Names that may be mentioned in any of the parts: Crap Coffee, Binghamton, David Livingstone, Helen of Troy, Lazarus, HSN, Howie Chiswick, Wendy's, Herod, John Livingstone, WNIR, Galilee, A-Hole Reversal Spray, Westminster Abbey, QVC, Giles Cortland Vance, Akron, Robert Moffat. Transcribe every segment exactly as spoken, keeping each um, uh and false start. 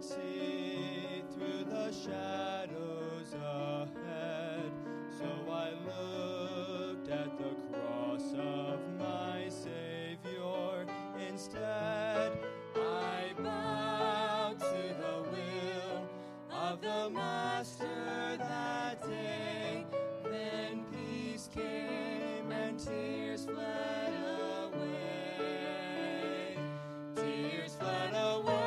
See through the shadows ahead, so I looked at the cross of my Savior instead. I bowed to the will of the Master that day. Then peace came and tears fled away. Tears fled away.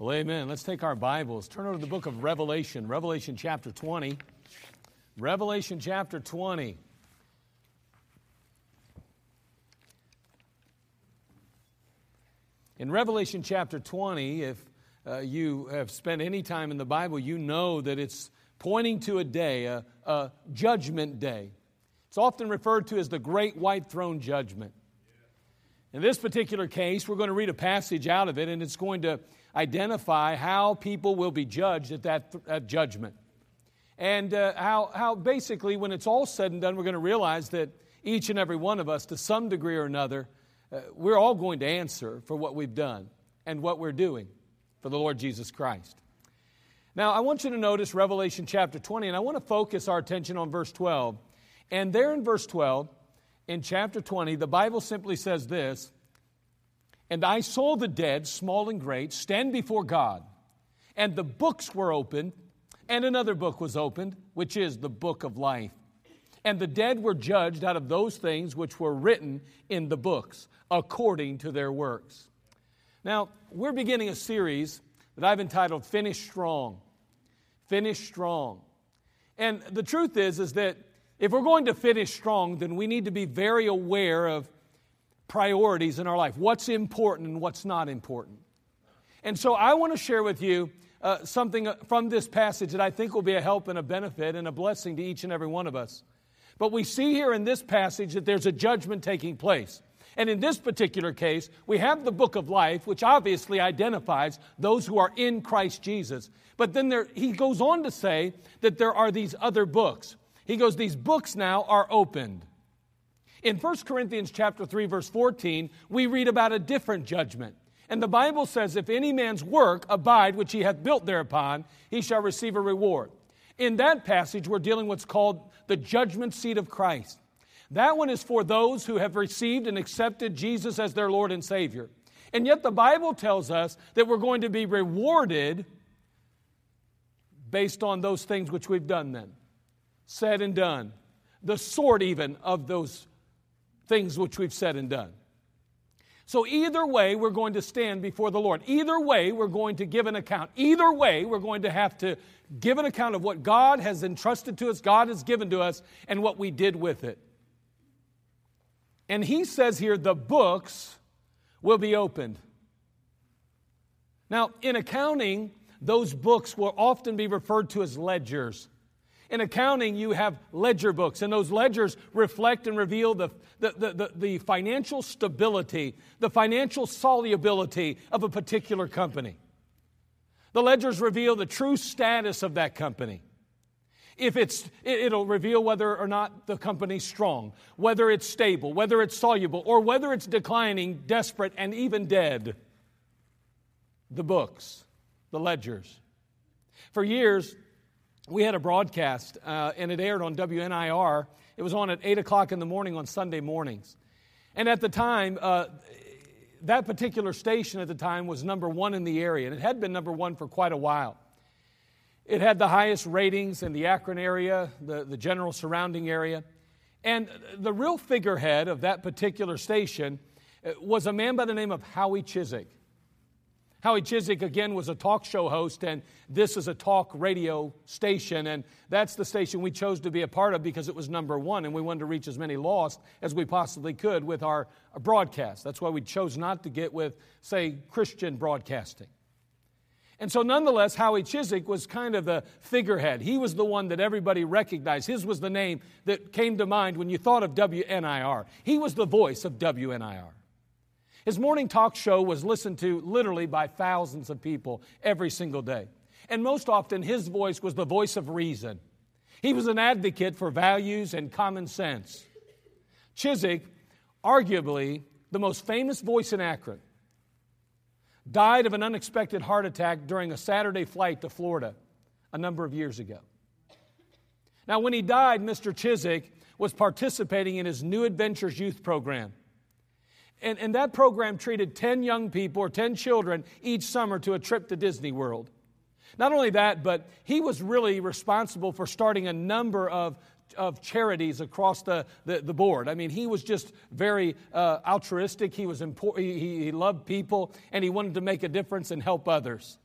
Well, amen. Let's take our Bibles. Turn over to the book of Revelation, Revelation chapter twenty. Revelation chapter twenty. In Revelation chapter twenty, if uh, you have spent any time in the Bible, you know that it's pointing to a day, a, a judgment day. It's often referred to as the Great White Throne Judgment. In this particular case, we're going to read a passage out of it, and it's going to identify how people will be judged at that th- at judgment. And uh, how, how basically, when it's all said and done, we're going to realize that each and every one of us, to some degree or another, uh, we're all going to answer for what we've done and what we're doing for the Lord Jesus Christ. Now, I want you to notice Revelation chapter twenty, and I want to focus our attention on verse twelve. And there in verse twelve, in chapter twenty, the Bible simply says this, "And I saw the dead, small and great, stand before God, and the books were opened, and another book was opened, which is the book of life. And the dead were judged out of those things which were written in the books, according to their works." Now, we're beginning a series that I've entitled Finish Strong. Finish Strong. And the truth is, is that if we're going to finish strong, then we need to be very aware of priorities in our life, what's important and what's not important. And so I want to share with you uh, something from this passage that I think will be a help and a benefit and a blessing to each and every one of us. But we see here in this passage that there's a judgment taking place. And in this particular case, we have the book of life, which obviously identifies those who are in Christ Jesus. But then there, he goes on to say that there are these other books. He goes, these books now are opened. In First Corinthians chapter three, verse fourteen, we read about a different judgment. And the Bible says, if any man's work abide, which he hath built thereupon, he shall receive a reward. In that passage, we're dealing with what's called the judgment seat of Christ. That one is for those who have received and accepted Jesus as their Lord and Savior. And yet the Bible tells us that we're going to be rewarded based on those things which we've done then. Said and done, the sort even of those things which we've said and done. So either way, we're going to stand before the Lord. Either way, we're going to give an account. Either way, we're going to have to give an account of what God has entrusted to us, God has given to us, and what we did with it. And he says here, the books will be opened. Now, in accounting, those books will often be referred to as ledgers. In accounting, you have ledger books, and those ledgers reflect and reveal the, the, the, the, the financial stability, the financial solubility of a particular company. The ledgers reveal the true status of that company. If it's, it'll reveal whether or not the company's strong, whether it's stable, whether it's soluble, or whether it's declining, desperate, and even dead. The books, the ledgers. For years, we had a broadcast, uh, and it aired on W N I R. It was on at eight o'clock in the morning on Sunday mornings. And at the time, uh, that particular station at the time was number one in the area, and it had been number one for quite a while. It had the highest ratings in the Akron area, the, the general surrounding area. And the real figurehead of that particular station was a man by the name of Howie Chiswick. Howie Chiswick, again, was a talk show host, and this is a talk radio station, and that's the station we chose to be a part of because it was number one, and we wanted to reach as many lost as we possibly could with our broadcast. That's why we chose not to get with, say, Christian broadcasting. And so nonetheless, Howie Chiswick was kind of the figurehead. He was the one that everybody recognized. His was the name that came to mind when you thought of W N I R. He was the voice of W N I R. His morning talk show was listened to literally by thousands of people every single day. And most often, his voice was the voice of reason. He was an advocate for values and common sense. Chiswick, arguably the most famous voice in Akron, died of an unexpected heart attack during a Saturday flight to Florida a number of years ago. Now, when he died, Mister Chiswick was participating in his New Adventures Youth Program. And, and that program treated ten young people or ten children each summer to a trip to Disney World. Not only that, but he was really responsible for starting a number of, of charities across the, the, the board. I mean, he was just very uh, altruistic. He was important. He, he loved people, and he wanted to make a difference and help others.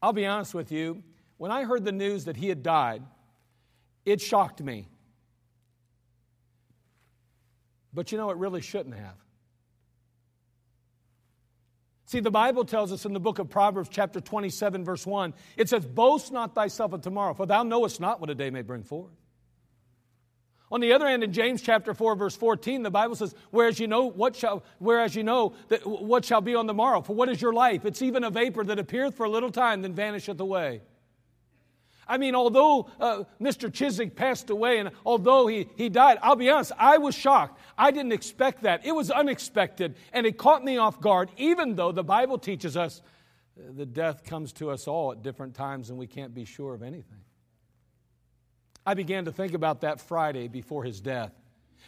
I'll be honest with you. When I heard the news that he had died, it shocked me. But you know, it really shouldn't have. See, the Bible tells us in the book of Proverbs chapter twenty-seven, verse one, it says, "Boast not thyself of tomorrow, for thou knowest not what a day may bring forth." On the other hand, in James chapter four, verse fourteen, the Bible says, whereas you know what shall, whereas you know that what shall be on the morrow, for what is your life? It's even a vapor that appeareth for a little time, then vanisheth away. I mean, although uh, Mister Chiswick passed away and although he, he died, I'll be honest, I was shocked. I didn't expect that. It was unexpected, and it caught me off guard, even though the Bible teaches us that death comes to us all at different times and we can't be sure of anything. I began to think about that Friday before his death.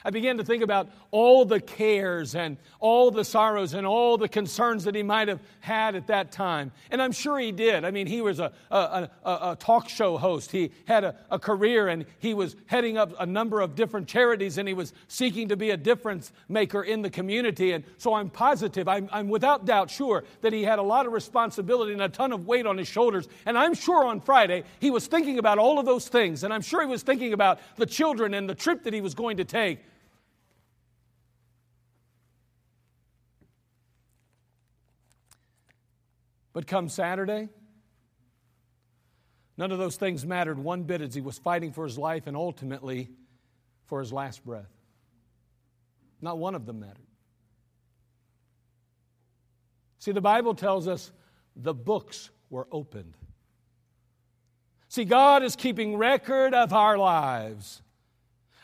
I began to think about all the cares and all the sorrows and all the concerns that he might have had at that time. And I'm sure he did. I mean, he was a, a, a, a talk show host. He had a, a career, and he was heading up a number of different charities, and he was seeking to be a difference maker in the community. And so I'm positive, I'm, I'm without doubt sure that he had a lot of responsibility and a ton of weight on his shoulders. And I'm sure on Friday he was thinking about all of those things. And I'm sure he was thinking about the children and the trip that he was going to take. But come Saturday, none of those things mattered one bit as he was fighting for his life and ultimately for his last breath. Not one of them mattered. See, the Bible tells us the books were opened. See, God is keeping record of our lives.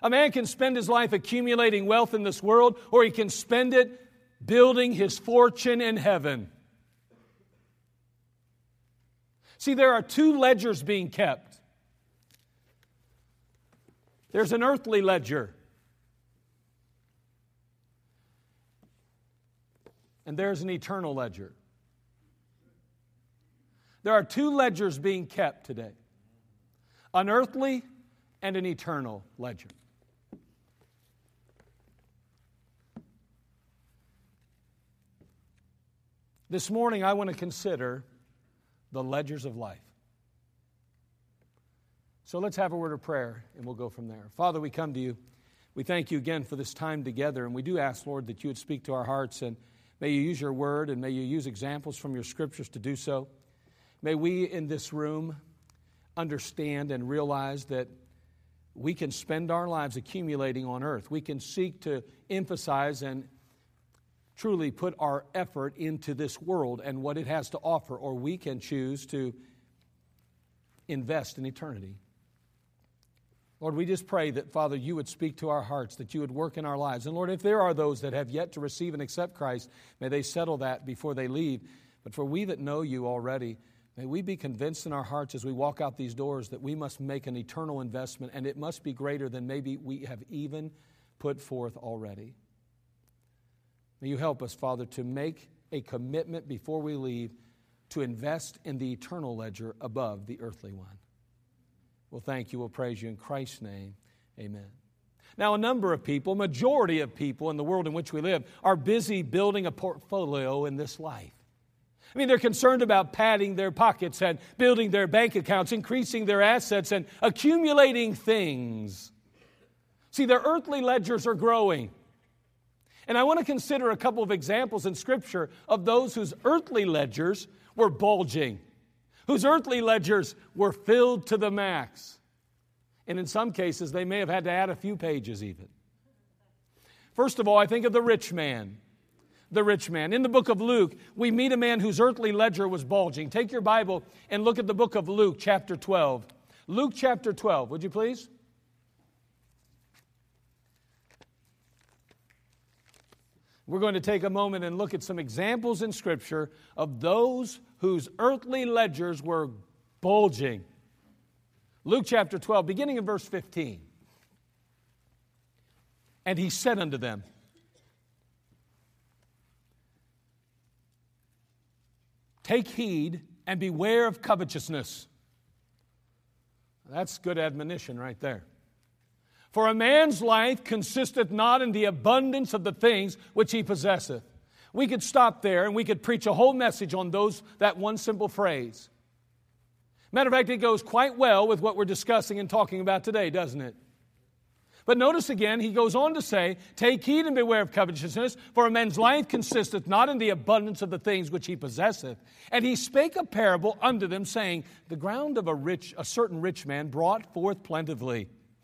A man can spend his life accumulating wealth in this world, or he can spend it building his fortune in heaven. See, there are two ledgers being kept. There's an earthly ledger, and there's an eternal ledger. There are two ledgers being kept today, an earthly and an eternal ledger. This morning, I want to consider the ledgers of life. So let's have a word of prayer, and we'll go from there. Father, we come to you. We thank you again for this time together, and we do ask, Lord, that you would speak to our hearts, and may you use your word, and may you use examples from your scriptures to do so. May we in this room understand and realize that we can spend our lives accumulating on earth. We can seek to emphasize and truly put our effort into this world and what it has to offer, or we can choose to invest in eternity. Lord, we just pray that, Father, you would speak to our hearts, that you would work in our lives. And Lord, if there are those that have yet to receive and accept Christ, may they settle that before they leave. But for we that know you already, may we be convinced in our hearts as we walk out these doors that we must make an eternal investment, and it must be greater than maybe we have even put forth already. May you help us, Father, to make a commitment before we leave to invest in the eternal ledger above the earthly one. We'll thank you. We'll praise you in Christ's name. Amen. Now, a number of people, majority of people in the world in which we live, are busy building a portfolio in this life. I mean, they're concerned about padding their pockets and building their bank accounts, increasing their assets, and accumulating things. See, their earthly ledgers are growing. And I want to consider a couple of examples in Scripture of those whose earthly ledgers were bulging, whose earthly ledgers were filled to the max. And in some cases, they may have had to add a few pages even. First of all, I think of the rich man. The rich man. In the book of Luke, we meet a man whose earthly ledger was bulging. Take your Bible and look at the book of Luke, chapter twelve. Luke, chapter twelve, would you please? We're going to take a moment and look at some examples in Scripture of those whose earthly ledgers were bulging. Luke chapter twelve, beginning in verse fifteen. And he said unto them, take heed and beware of covetousness. That's good admonition right there. For a man's life consisteth not in the abundance of the things which he possesseth. We could stop there and we could preach a whole message on those that one simple phrase. Matter of fact, it goes quite well with what we're discussing and talking about today, doesn't it? But notice again, he goes on to say, take heed and beware of covetousness, for a man's life consisteth not in the abundance of the things which he possesseth. And he spake a parable unto them, saying, the ground of a rich, a certain rich man brought forth plentifully.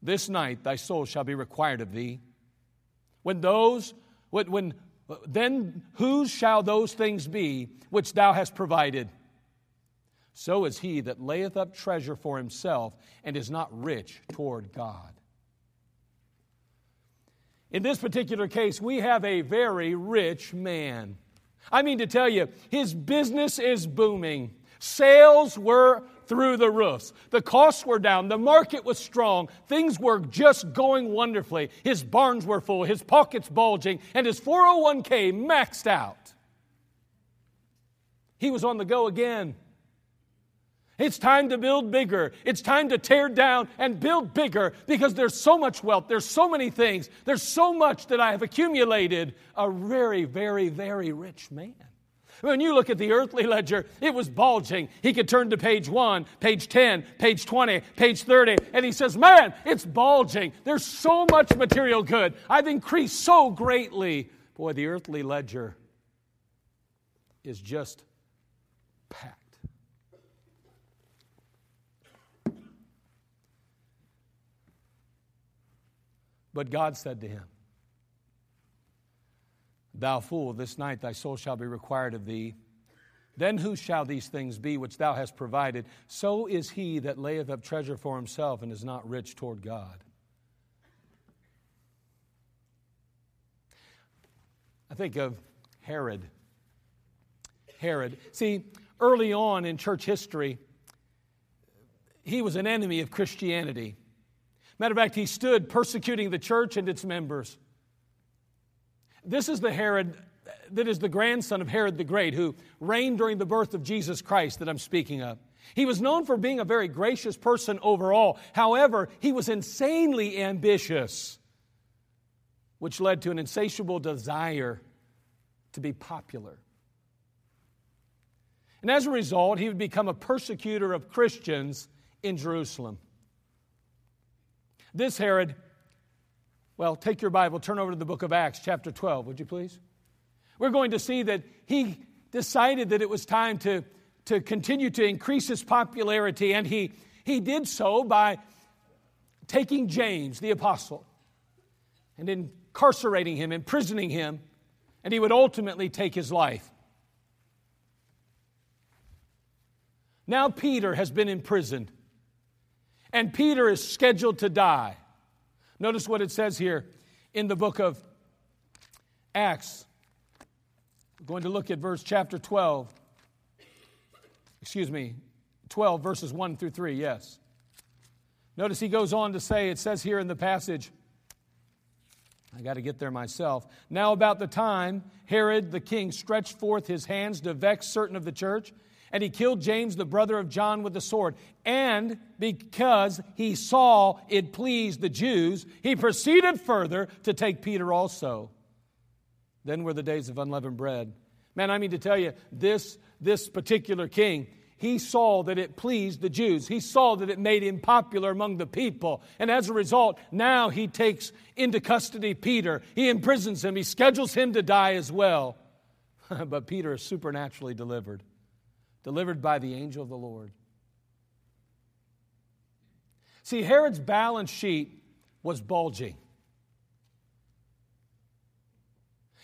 this night thy soul shall be required of thee. When those, when, when then whose shall those things be which thou hast provided? So is he that layeth up treasure for himself and is not rich toward God. In this particular case, we have a very rich man. I mean to tell you, his business is booming. Sales were through the roofs. The costs were down. The market was strong. Things were just going wonderfully. His barns were full, his pockets bulging, and his four oh one k maxed out. He was on the go again. It's time to build bigger. It's time to tear down and build bigger because there's so much wealth. There's so many things. There's so much that I have accumulated. A very, very, very rich man. When you look at the earthly ledger, it was bulging. He could turn to page one, page ten, page twenty, page thirty, and he says, man, it's bulging. There's so much material good. I've increased so greatly. Boy, the earthly ledger is just packed. But God said to him, thou fool, this night thy soul shall be required of thee. Then whose shall these things be which thou hast provided? So is he that layeth up treasure for himself and is not rich toward God. I think of Herod. Herod. See, early on in church history, he was an enemy of Christianity. Matter of fact, he stood persecuting the church and its members. This is the Herod that is the grandson of Herod the Great, who reigned during the birth of Jesus Christ that I'm speaking of. He was known for being a very gracious person overall. However, he was insanely ambitious, which led to an insatiable desire to be popular. And as a result, he would become a persecutor of Christians in Jerusalem. This Herod, well, take your Bible, turn over to the book of Acts, chapter twelve, would you please? We're going to see that he decided that it was time to, to continue to increase his popularity, and he, he did so by taking James, the apostle, and incarcerating him, imprisoning him, and he would ultimately take his life. Now Peter has been imprisoned. And Peter is scheduled to die. Notice what it says here in the book of Acts. We're going to look at verse chapter twelve. Excuse me, twelve verses one through three, yes. Notice he goes on to say, it says here in the passage, I got to get there myself. Now about the time Herod the king stretched forth his hands to vex certain of the church, and he killed James, the brother of John, with the sword. And because he saw it pleased the Jews, he proceeded further to take Peter also. Then were the days of unleavened bread. Man, I mean to tell you, this, this particular king, he saw that it pleased the Jews. He saw that it made him popular among the people. And as a result, now he takes into custody Peter. He imprisons him. He schedules him to die as well. But Peter is supernaturally delivered. Delivered by the angel of the Lord. See, Herod's balance sheet was bulging.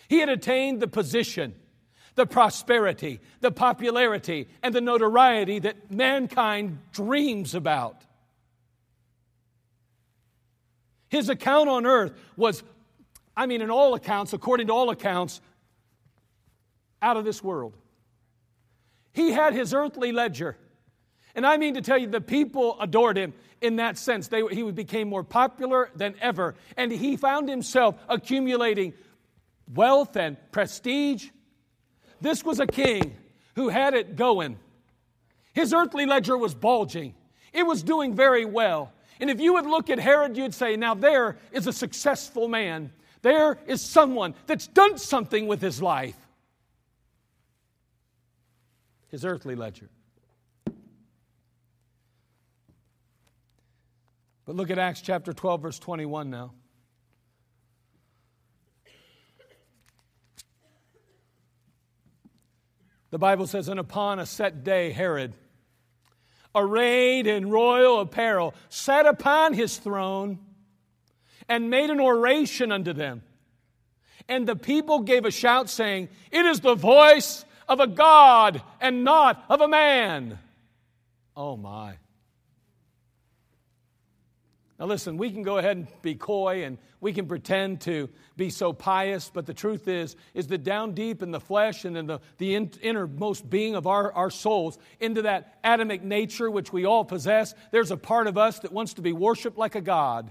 He had attained the position, the prosperity, the popularity, and the notoriety that mankind dreams about. His account on earth was, I mean, in all accounts, according to all accounts, out of this world. He had his earthly ledger. And I mean to tell you, the people adored him in that sense. They, he became more popular than ever. And he found himself accumulating wealth and prestige. This was a king who had it going. His earthly ledger was bulging. It was doing very well. And if you would look at Herod, you'd say, now there is a successful man. There is someone that's done something with his life. His earthly ledger. But look at Acts chapter twelve, verse twenty-one now. The Bible says, and upon a set day, Herod, arrayed in royal apparel, sat upon his throne and made an oration unto them. And the people gave a shout, saying, it is the voice of a God and not of a man. Oh, my. Now, listen, we can go ahead and be coy and we can pretend to be so pious, but the truth is, is that down deep in the flesh and in the, the in, innermost being of our, our souls, into that Adamic nature which we all possess, there's a part of us that wants to be worshipped like a god.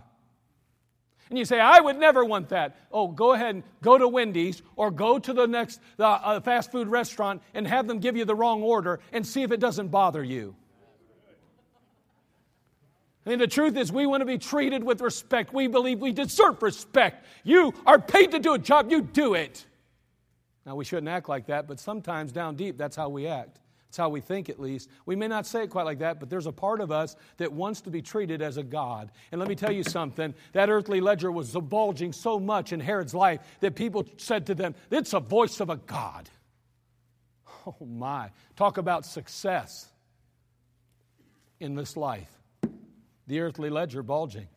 And you say, I would never want that. Oh, go ahead and go to Wendy's or go to the next the, uh, fast food restaurant and have them give you the wrong order and see if it doesn't bother you. I mean, the truth is we want to be treated with respect. We believe we deserve respect. You are paid to do a job. You do it. Now, we shouldn't act like that, but sometimes down deep, that's how we act. That's how we think, at least. We may not say it quite like that, but there's a part of us that wants to be treated as a god. And let me tell you something. That earthly ledger was bulging so much in Herod's life that people said to them, it's a voice of a god. Oh, my. Talk about success in this life. The earthly ledger bulging.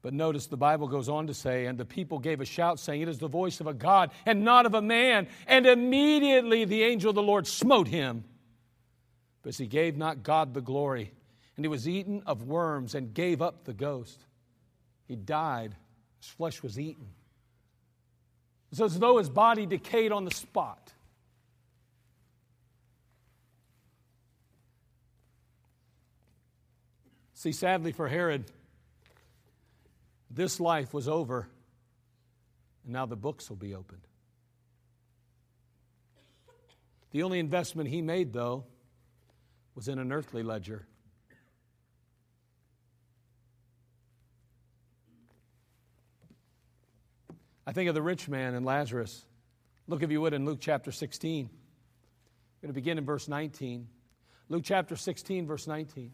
But notice the Bible goes on to say, and the people gave a shout, saying, it is the voice of a God and not of a man. And immediately the angel of the Lord smote him, because he gave not God the glory. And he was eaten of worms and gave up the ghost. He died. His flesh was eaten. It's as though his body decayed on the spot. See, sadly for Herod, this life was over, and now the books will be opened. The only investment he made, though, was in an earthly ledger. I think of the rich man and Lazarus. Look, if you would, in Luke chapter sixteen. We're going to begin in verse nineteen. Luke chapter sixteen, verse nineteen.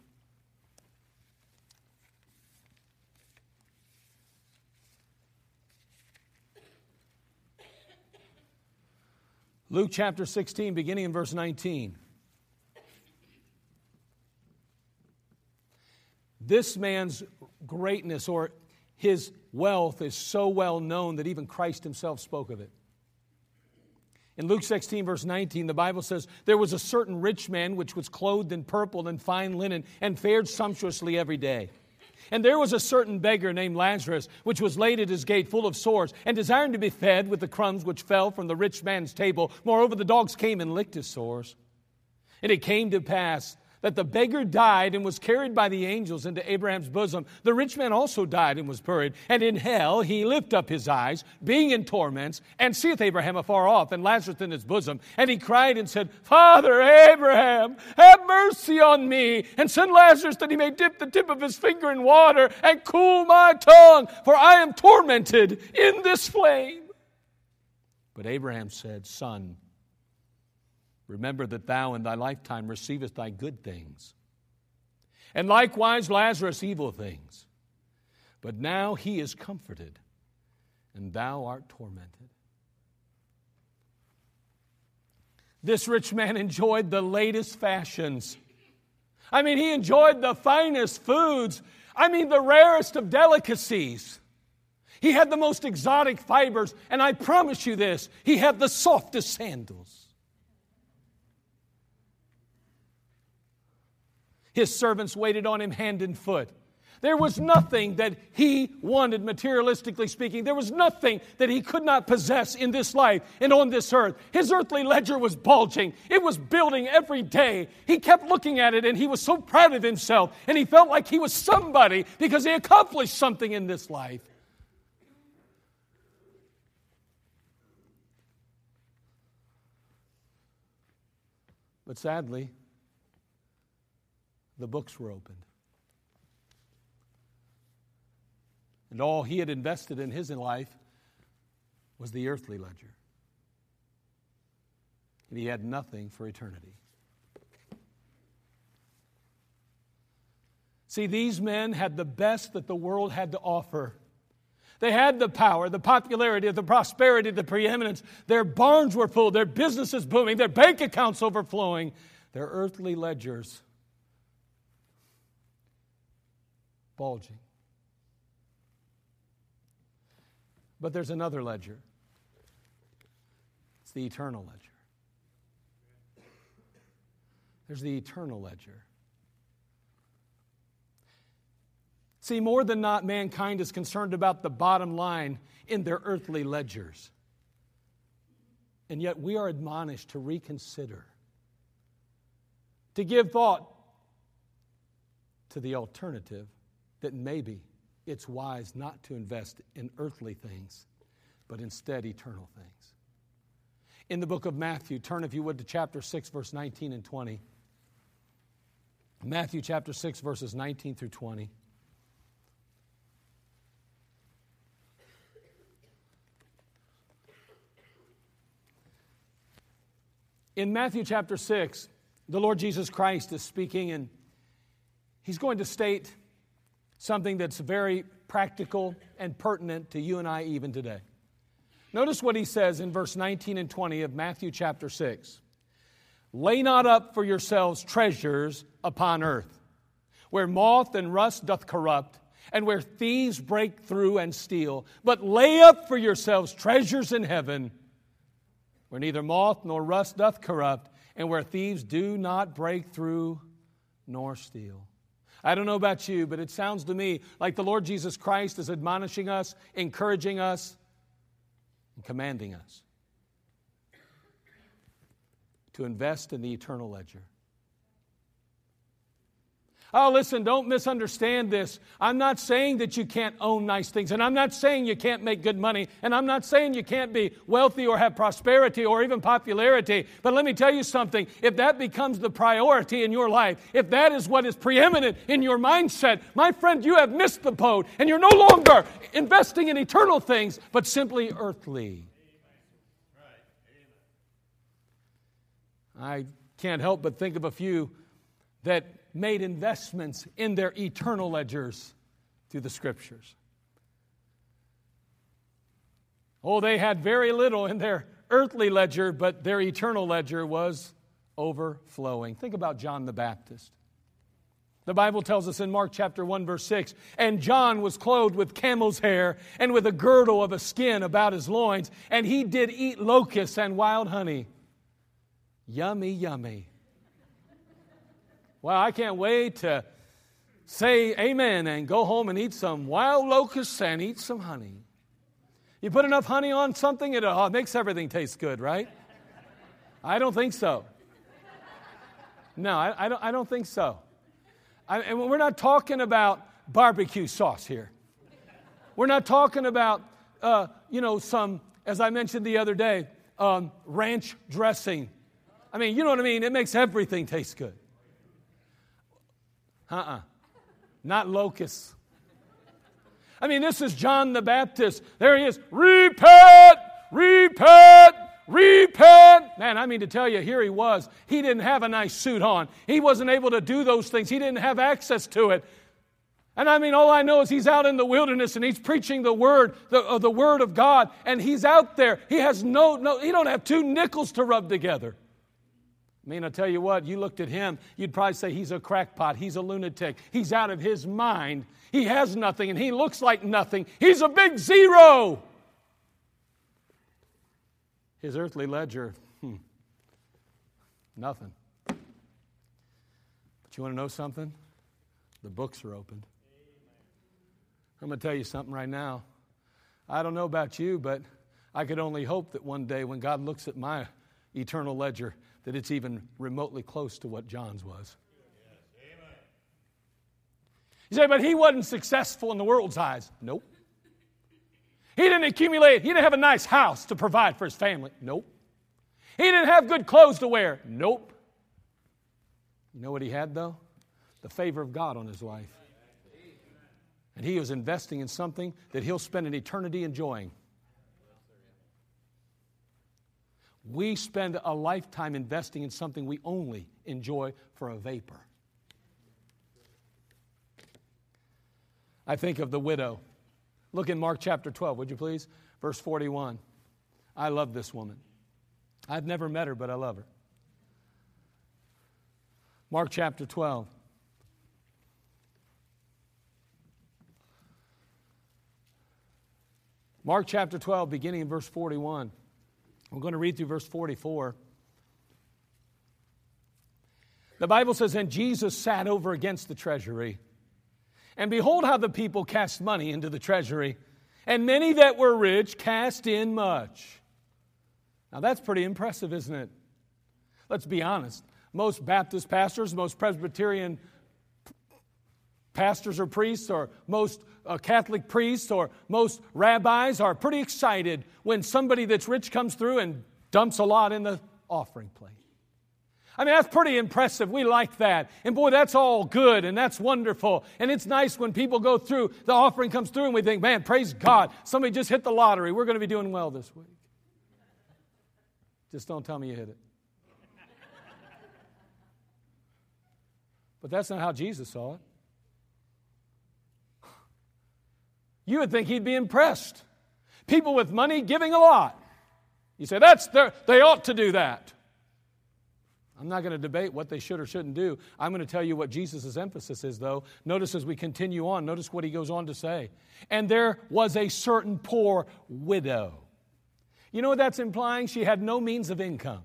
Luke chapter sixteen, beginning in verse nineteen. This man's greatness or his wealth is so well known that even Christ himself spoke of it. In Luke sixteen, verse nineteen, the Bible says, there was a certain rich man which was clothed in purple and fine linen and fared sumptuously every day. And there was a certain beggar named Lazarus, which was laid at his gate full of sores, and desiring to be fed with the crumbs which fell from the rich man's table. Moreover, the dogs came and licked his sores. And it came to pass that the beggar died and was carried by the angels into Abraham's bosom. The rich man also died and was buried. And in hell he lift up his eyes, being in torments, and seeth Abraham afar off, and Lazarus in his bosom. And he cried and said, Father Abraham, have mercy on me, and send Lazarus that he may dip the tip of his finger in water and cool my tongue, for I am tormented in this flame. But Abraham said, Son, remember that thou in thy lifetime receivest thy good things, and likewise Lazarus evil things. But now he is comforted, and thou art tormented. This rich man enjoyed the latest fashions. I mean, he enjoyed the finest foods. I mean, the rarest of delicacies. He had the most exotic fibers, and I promise you this, he had the softest sandals. His servants waited on him hand and foot. There was nothing that he wanted, materialistically speaking. There was nothing that he could not possess in this life and on this earth. His earthly ledger was bulging. It was building every day. He kept looking at it, and he was so proud of himself, and he felt like he was somebody because he accomplished something in this life. But sadly, the books were opened. and all he had invested in his life was the earthly ledger. And he had nothing for eternity. See, these men had the best that the world had to offer. They had the power, the popularity, the prosperity, the preeminence. Their barns were full, their businesses booming, their bank accounts overflowing, their earthly ledgers bulging. But there's another ledger. It's the eternal ledger. There's the eternal ledger. See, more than not, mankind is concerned about the bottom line in their earthly ledgers. And yet we are admonished to reconsider, to give thought to the alternative that maybe it's wise not to invest in earthly things, but instead eternal things. In the book of Matthew, turn if you would to chapter six, verse nineteen and twenty. Matthew chapter six, verses nineteen through twenty. In Matthew chapter six, the Lord Jesus Christ is speaking, and he's going to state something that's very practical and pertinent to you and I even today. Notice what he says in verse nineteen and twenty of Matthew chapter six. Lay not up for yourselves treasures upon earth, where moth and rust doth corrupt, and where thieves break through and steal. But lay up for yourselves treasures in heaven, where neither moth nor rust doth corrupt, and where thieves do not break through nor steal. I don't know about you, but it sounds to me like the Lord Jesus Christ is admonishing us, encouraging us, and commanding us to invest in the eternal ledger. Oh, listen, don't misunderstand this. I'm not saying that you can't own nice things, and I'm not saying you can't make good money, and I'm not saying you can't be wealthy or have prosperity or even popularity. But let me tell you something. If that becomes the priority in your life, if that is what is preeminent in your mindset, my friend, you have missed the boat, and you're no longer investing in eternal things, but simply earthly. I can't help but think of a few that made investments in their eternal ledgers through the Scriptures. Oh, they had very little in their earthly ledger, but their eternal ledger was overflowing. Think about John the Baptist. The Bible tells us in Mark chapter one, verse six, and John was clothed with camel's hair and with a girdle of a skin about his loins, and he did eat locusts and wild honey. Yummy, yummy. Wow, I can't wait to say amen and go home and eat some wild locusts and eat some honey. You put enough honey on something, it uh, makes everything taste good, right? I don't think so. No, I, I, don't, I don't think so. I, and we're not talking about barbecue sauce here. We're not talking about, uh, you know, some, as I mentioned the other day, um, ranch dressing. I mean, you know what I mean? It makes everything taste good. Uh-uh. Not locusts. I mean, this is John the Baptist. There he is. Repent! Repent! Repent! Man, I mean to tell you, here he was. He didn't have a nice suit on. He wasn't able to do those things. He didn't have access to it. And I mean, all I know is he's out in the wilderness and he's preaching the word, the, uh, the word of God, and he's out there. He has no, no, he don't have two nickels to rub together. I mean, I tell you what, you looked at him, you'd probably say he's a crackpot, he's a lunatic, he's out of his mind, he has nothing, and he looks like nothing. He's a big zero. His earthly ledger, hmm, nothing. But you want to know something? The books are open. I'm going to tell you something right now. I don't know about you, but I could only hope that one day when God looks at my eternal ledger, that it's even remotely close to what John's was. Yes, amen. You say, but he wasn't successful in the world's eyes. Nope. He didn't accumulate. He didn't have a nice house to provide for his family. Nope. He didn't have good clothes to wear. Nope. You know what he had, though? The favor of God on his life. And he is investing in something that he'll spend an eternity enjoying. We spend a lifetime investing in something we only enjoy for a vapor. I think of the widow. Look in Mark chapter twelve, would you please? Verse forty-one. I love this woman. I've never met her, but I love her. Mark chapter twelve. Mark chapter twelve, beginning in verse forty-one. We're going to read through verse forty-four. The Bible says, and Jesus sat over against the treasury. And behold how the people cast money into the treasury. And many that were rich cast in much. Now that's pretty impressive, isn't it? Let's be honest. Most Baptist pastors, most Presbyterian pastors or priests, or most uh, Catholic priests, or most rabbis are pretty excited when somebody that's rich comes through and dumps a lot in the offering plate. I mean, that's pretty impressive. We like that. And boy, that's all good, and that's wonderful. And it's nice when people go through, the offering comes through, and we think, man, praise God, somebody just hit the lottery. We're going to be doing well this week. Just don't tell me you hit it. But that's not how Jesus saw it. You would think he'd be impressed. People with money giving a lot. You say, that's their, they ought to do that. I'm not going to debate what they should or shouldn't do. I'm going to tell you what Jesus' emphasis is, though. Notice as we continue on, notice what he goes on to say. And there was a certain poor widow. You know what that's implying? She had no means of income.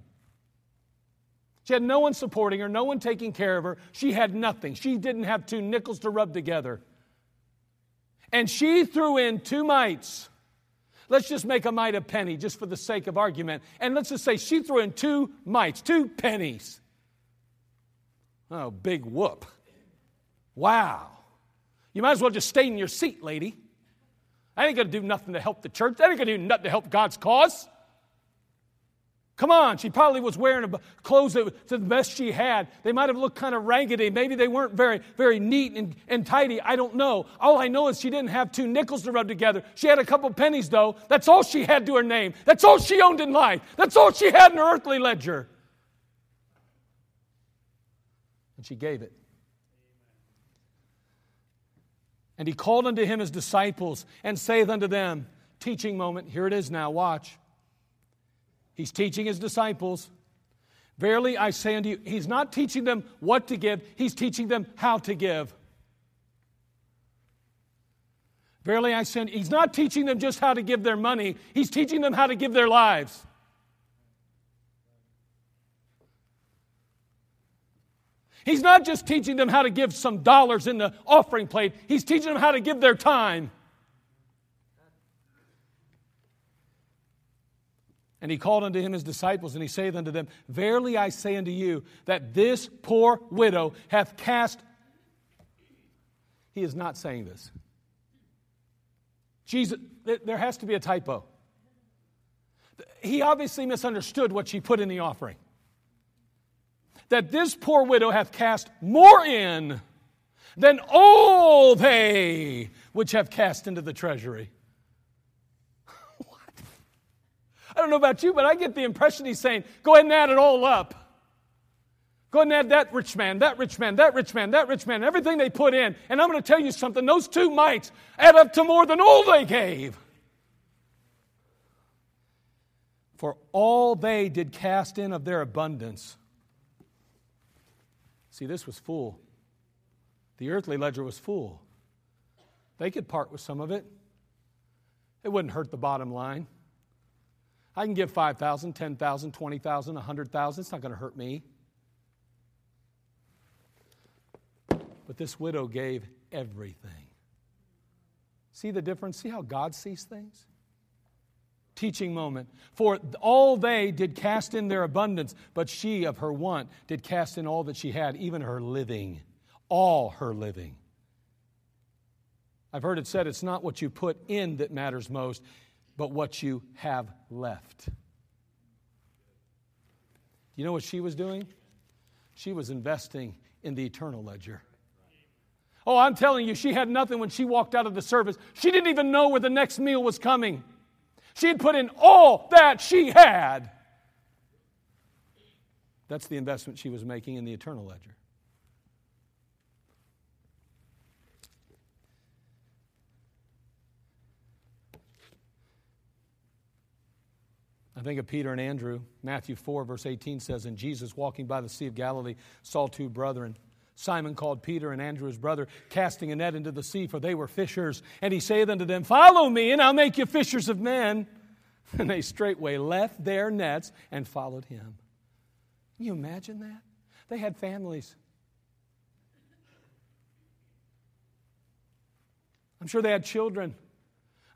She had no one supporting her, no one taking care of her. She had nothing. She didn't have two nickels to rub together. And she threw in two mites. Let's just make a mite a penny just for the sake of argument. And let's just say she threw in two mites, two pennies. Oh, big whoop. Wow. You might as well just stay in your seat, lady. I ain't going to do nothing to help the church. I ain't going to do nothing to help God's cause. Come on, she probably was wearing clothes that was the best she had. They might have looked kind of raggedy. Maybe they weren't very, very neat and, and tidy. I don't know. All I know is she didn't have two nickels to rub together. She had a couple pennies, though. That's all she had to her name. That's all she owned in life. That's all she had in her earthly ledger. And she gave it. And he called unto him his disciples and saith unto them, teaching moment, here it is now, watch. He's teaching his disciples. Verily I say unto you, he's not teaching them what to give. He's teaching them how to give. Verily I say unto you, he's not teaching them just how to give their money. He's teaching them how to give their lives. He's not just teaching them how to give some dollars in the offering plate. He's teaching them how to give their time. And he called unto him his disciples, and he saith unto them, verily I say unto you, that this poor widow hath cast... He is not saying this. Jesus, there has to be a typo. He obviously misunderstood what she put in the offering. That this poor widow hath cast more in than all they which have cast into the treasury. I don't know about you, but I get the impression he's saying, go ahead and add it all up. Go ahead and add that rich man, that rich man, that rich man, that rich man, everything they put in. And I'm going to tell you something. Those two mites add up to more than all they gave. For all they did cast in of their abundance. See, this was full. The earthly ledger was full. They could part with some of it. It wouldn't hurt the bottom line. I can give five thousand, ten thousand, twenty thousand, one hundred thousand. It's not going to hurt me. But this widow gave everything. See the difference? See how God sees things? Teaching moment. For all they did cast in their abundance, but she of her want did cast in all that she had, even her living, all her living. I've heard it said it's not what you put in that matters most, but what you have left. You know what she was doing? She was investing in the eternal ledger. Oh, I'm telling you, she had nothing when she walked out of the service. She didn't even know where the next meal was coming. She had put in all that she had. That's the investment she was making in the eternal ledger. I think of Peter and Andrew. Matthew four, verse eighteen says, "And Jesus, walking by the Sea of Galilee, saw two brethren. Simon called Peter and Andrew his brother, casting a net into the sea, for they were fishers. And he saith unto them, Follow me, and I'll make you fishers of men. And they straightway left their nets and followed him." Can you imagine that? They had families. I'm sure they had children.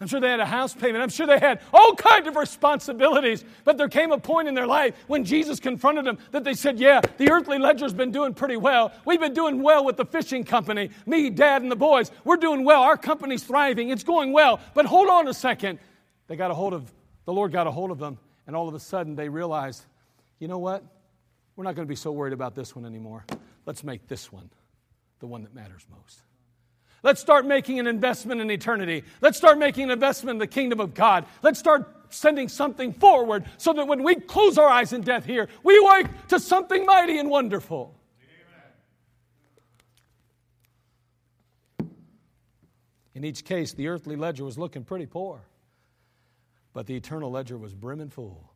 I'm sure they had a house payment. I'm sure they had all kinds of responsibilities. But there came a point in their life when Jesus confronted them that they said, yeah, the earthly ledger's been doing pretty well. We've been doing well with the fishing company. Me, Dad, and the boys, we're doing well. Our company's thriving. It's going well. But hold on a second. They got a hold of, the Lord got a hold of them. And all of a sudden they realized, you know what? We're not going to be so worried about this one anymore. Let's make this one the one that matters most. Let's start making an investment in eternity. Let's start making an investment in the kingdom of God. Let's start sending something forward so that when we close our eyes in death here, we wake to something mighty and wonderful. Amen. In each case, the earthly ledger was looking pretty poor, but the eternal ledger was brimming full.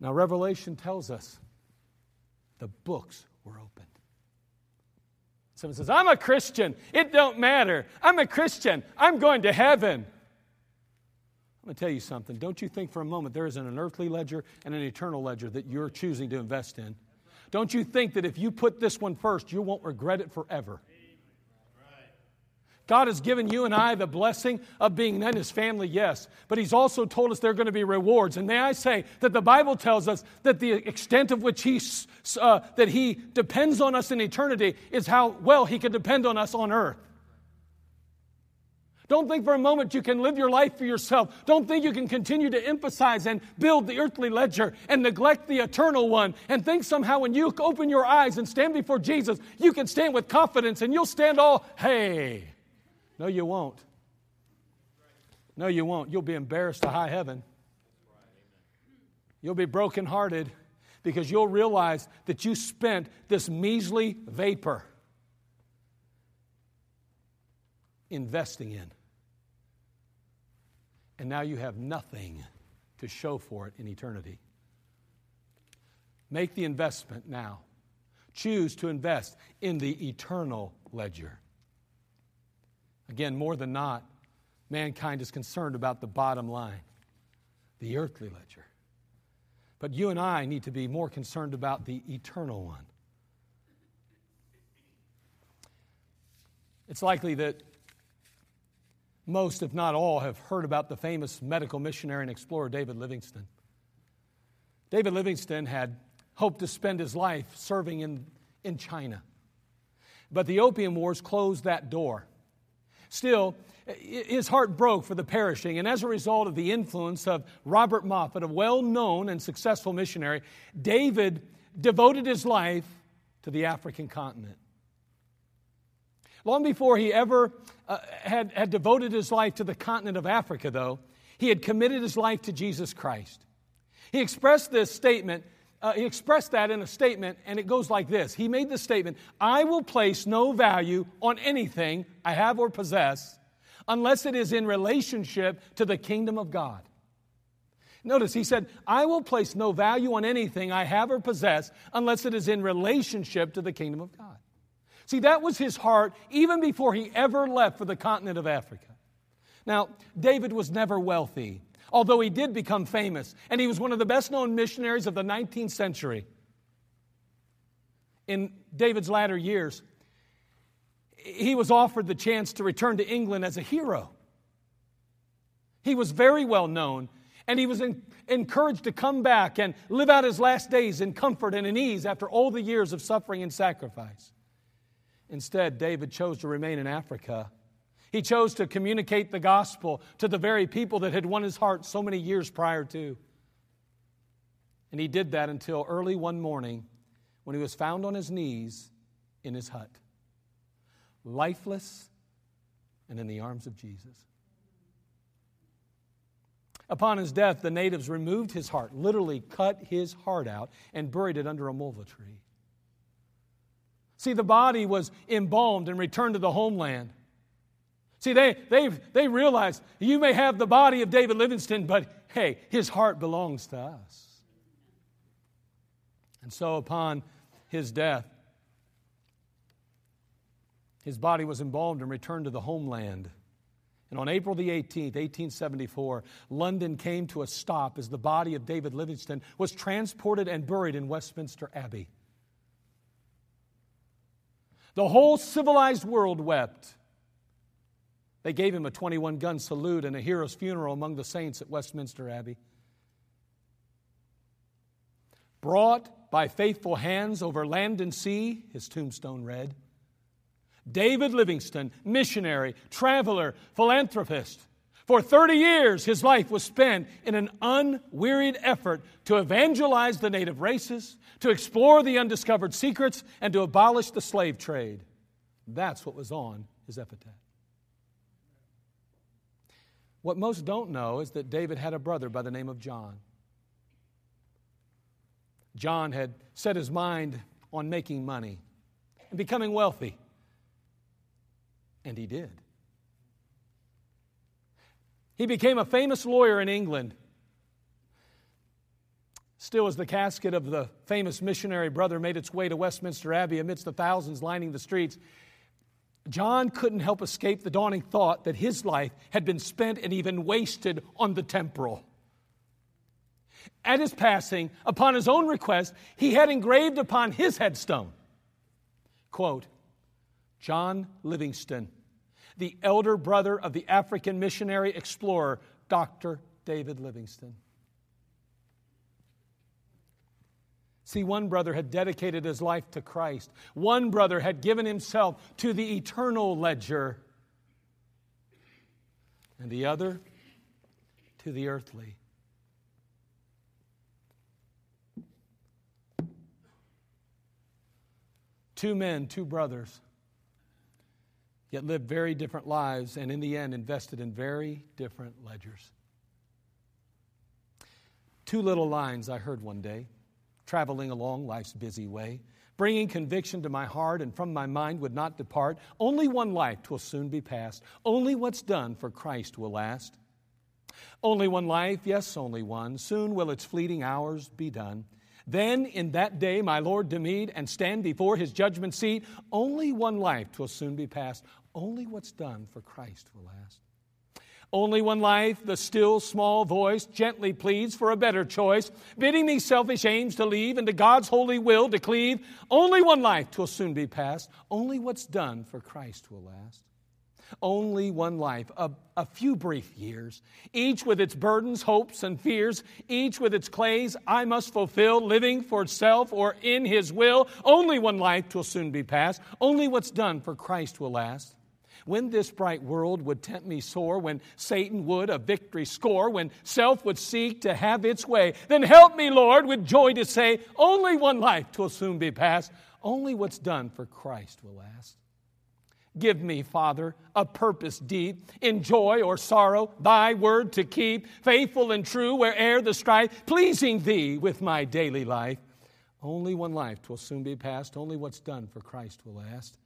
Now, Revelation tells us the books were opened. Someone says, I'm a Christian. It don't matter. I'm a Christian. I'm going to heaven. I'm going to tell you something. Don't you think for a moment there isn't an earthly ledger and an eternal ledger that you're choosing to invest in. Don't you think that if you put this one first, you won't regret it forever. God has given you and I the blessing of being in His family, yes. But He's also told us there are going to be rewards. And may I say that the Bible tells us that the extent of which He, uh, that He depends on us in eternity is how well He can depend on us on earth. Don't think for a moment you can live your life for yourself. Don't think you can continue to emphasize and build the earthly ledger and neglect the eternal one and think somehow when you open your eyes and stand before Jesus, you can stand with confidence and you'll stand all, hey. No, you won't. No, you won't. You'll be embarrassed to high heaven. You'll be brokenhearted because you'll realize that you spent this measly vapor investing in. And now you have nothing to show for it in eternity. Make the investment now. Choose to invest in the eternal ledger. Again, more than not, mankind is concerned about the bottom line, the earthly ledger. But you and I need to be more concerned about the eternal one. It's likely that most, if not all, have heard about the famous medical missionary and explorer David Livingstone. David Livingstone had hoped to spend his life serving in, in China. But the Opium Wars closed that door. Still, his heart broke for the perishing, and as a result of the influence of Robert Moffat, a well-known and successful missionary, David devoted his life to the African continent. Long before he ever uh, had, had devoted his life to the continent of Africa, though, he had committed his life to Jesus Christ. He expressed this statement, uh, he expressed that in a statement, and it goes like this. He made the statement, I will place no value on anything I have or possess unless it is in relationship to the kingdom of God. Notice, he said, I will place no value on anything I have or possess unless it is in relationship to the kingdom of God. See, that was his heart even before he ever left for the continent of Africa. Now, David was never wealthy, although he did become famous, and he was one of the best-known missionaries of the nineteenth century. In David's latter years, he was offered the chance to return to England as a hero. He was very well known, and he was in, encouraged to come back and live out his last days in comfort and in ease after all the years of suffering and sacrifice. Instead, David chose to remain in Africa. He chose to communicate the gospel to the very people that had won his heart so many years prior to. And he did that until early one morning when he was found on his knees in his hut. lifeless, and in the arms of Jesus. Upon his death, the natives removed his heart, literally cut his heart out, and buried it under a mulva tree. See, the body was embalmed and returned to the homeland. See, they they they realized, you may have the body of David Livingstone, but hey, his heart belongs to us. And so upon his death, his body was embalmed and returned to the homeland. And on April the eighteenth, eighteen seventy-four, London came to a stop as the body of David Livingstone was transported and buried in Westminster Abbey. The whole civilized world wept. They gave him a twenty-one gun salute and a hero's funeral among the saints at Westminster Abbey. Brought by faithful hands over land and sea, his tombstone read, David Livingstone, missionary, traveler, philanthropist. For thirty years, his life was spent in an unwearied effort to evangelize the native races, to explore the undiscovered secrets, and to abolish the slave trade. That's what was on his epitaph. What most don't know is that David had a brother by the name of John. John had set his mind on making money and becoming wealthy. And he did. He became a famous lawyer in England. Still, as the casket of the famous missionary brother made its way to Westminster Abbey amidst the thousands lining the streets, John couldn't help escape the dawning thought that his life had been spent and even wasted on the temporal. At his passing, upon his own request, he had engraved upon his headstone, quote, John Livingstone, the elder brother of the African missionary explorer, Doctor David Livingstone. See, one brother had dedicated his life to Christ. One brother had given himself to the eternal ledger. And the other to the earthly. Two men, two brothers, yet lived very different lives and in the end invested in very different ledgers. Two little lines I heard one day, traveling along life's busy way, bringing conviction to my heart and from my mind would not depart. Only one life 'twill soon be past. Only what's done for Christ will last. Only one life, yes, only one. Soon will its fleeting hours be done. Then in that day my Lord to meet and stand before his judgment seat. Only one life 'twill soon be past. Only what's done for Christ will last. Only one life, the still small voice gently pleads for a better choice, bidding these selfish aims to leave and to God's holy will to cleave. Only one life 'twill soon be past. Only what's done for Christ will last. Only one life, a, a few brief years, each with its burdens, hopes, and fears, each with its clays I must fulfill, living for self or in His will. Only one life 'twill soon be past. Only what's done for Christ will last. When this bright world would tempt me sore, when Satan would a victory score, when self would seek to have its way, then help me, Lord, with joy to say, only one life 'twill soon be past. Only what's done for Christ will last. Give me, Father, a purpose deep, in joy or sorrow, thy word to keep, faithful and true where'er the strife, pleasing thee with my daily life. Only one life 'twill soon be past, only what's done for Christ will last.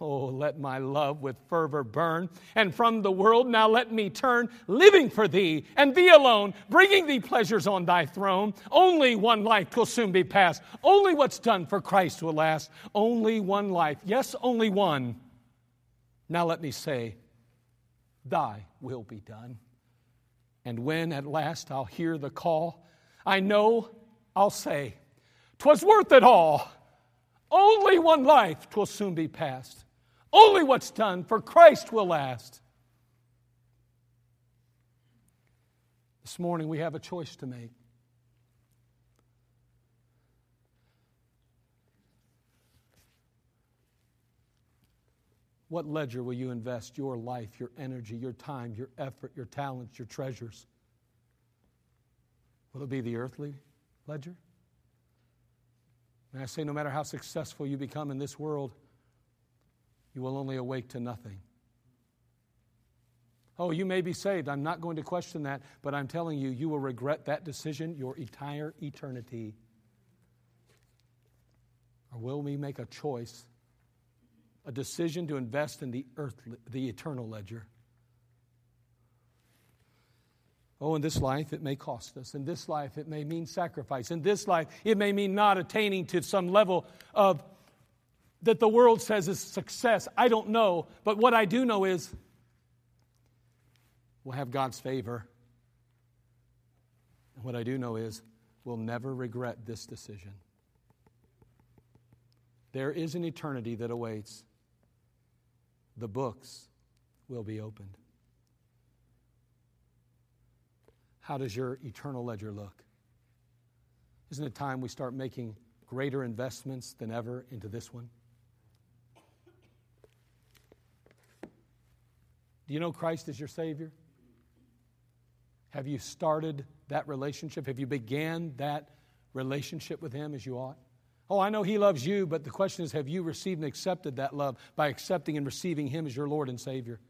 Oh, let my love with fervor burn, and from the world now let me turn, living for thee and thee alone, bringing thee pleasures on thy throne. Only one life 'twill soon be past, only what's done for Christ will last. Only one life, yes, only one. Now let me say, thy will be done. And when at last I'll hear the call, I know I'll say, 'twas worth it all. Only one life 'twill soon be past. Only what's done for Christ will last. This morning we have a choice to make. What ledger will you invest your life, your energy, your time, your effort, your talents, your treasures? Will it be the earthly ledger? And I say, no matter how successful you become in this world, you will only awake to nothing. Oh, you may be saved. I'm not going to question that, but I'm telling you, you will regret that decision your entire eternity. Or will we make a choice, a decision to invest in the earth, the eternal ledger? Oh, in this life, it may cost us. In this life, it may mean sacrifice. In this life, it may mean not attaining to some level of that the world says is success. I don't know, but what I do know is we'll have God's favor. And what I do know is we'll never regret this decision. There is an eternity that awaits. The books will be opened. How does your eternal ledger look? Isn't it time we start making greater investments than ever into this one? Do you know Christ is your Savior? Have you started that relationship? Have you began that relationship with Him as you ought? Oh, I know He loves you, but the question is, have you received and accepted that love by accepting and receiving Him as your Lord and Savior?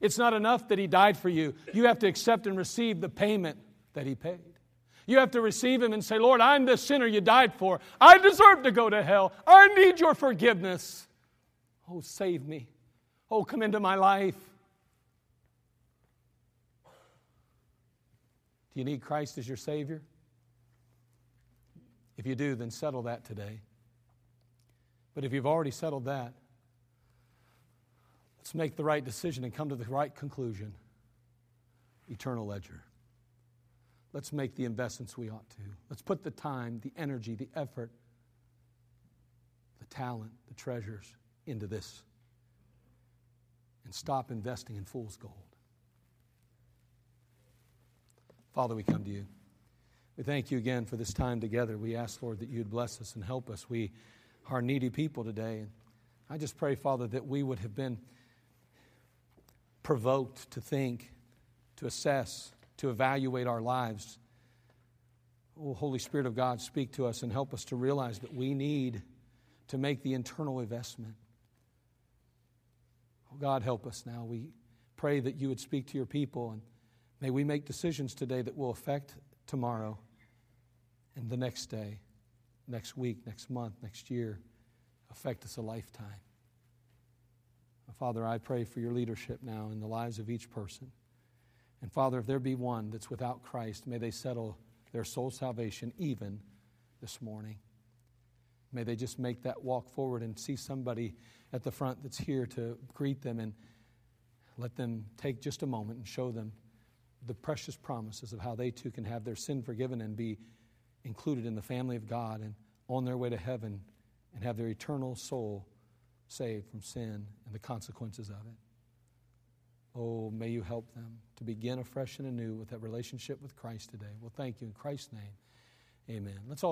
It's not enough that He died for you. You have to accept and receive the payment that He paid. You have to receive Him and say, Lord, I'm the sinner you died for. I deserve to go to hell. I need your forgiveness. Oh, save me. Oh, come into my life. Do you need Christ as your Savior? If you do, then settle that today. But if you've already settled that, let's make the right decision and come to the right conclusion. Eternal ledger. Let's make the investments we ought to. Let's put the time, the energy, the effort, the talent, the treasures into this. And stop investing in fool's gold. Father, we come to you. We thank you again for this time together. We ask, Lord, that you'd bless us and help us. We are needy people today. And I just pray, Father, that we would have been provoked to think, to assess, to evaluate our lives. Oh, Holy Spirit of God, speak to us and help us to realize that we need to make the internal investment. Oh, God, help us now. We pray that you would speak to your people, and may we make decisions today that will affect tomorrow and the next day, next week, next month, next year, affect us a lifetime. Father, I pray for your leadership now in the lives of each person. And Father, if there be one that's without Christ, may they settle their soul salvation even this morning. May they just make that walk forward and see somebody at the front that's here to greet them and let them take just a moment and show them the precious promises of how they too can have their sin forgiven and be included in the family of God and on their way to heaven and have their eternal soul saved from sin and the consequences of it. Oh, may you help them to begin afresh and anew with that relationship with Christ today. Well, thank you in Christ's name. Amen. Let's all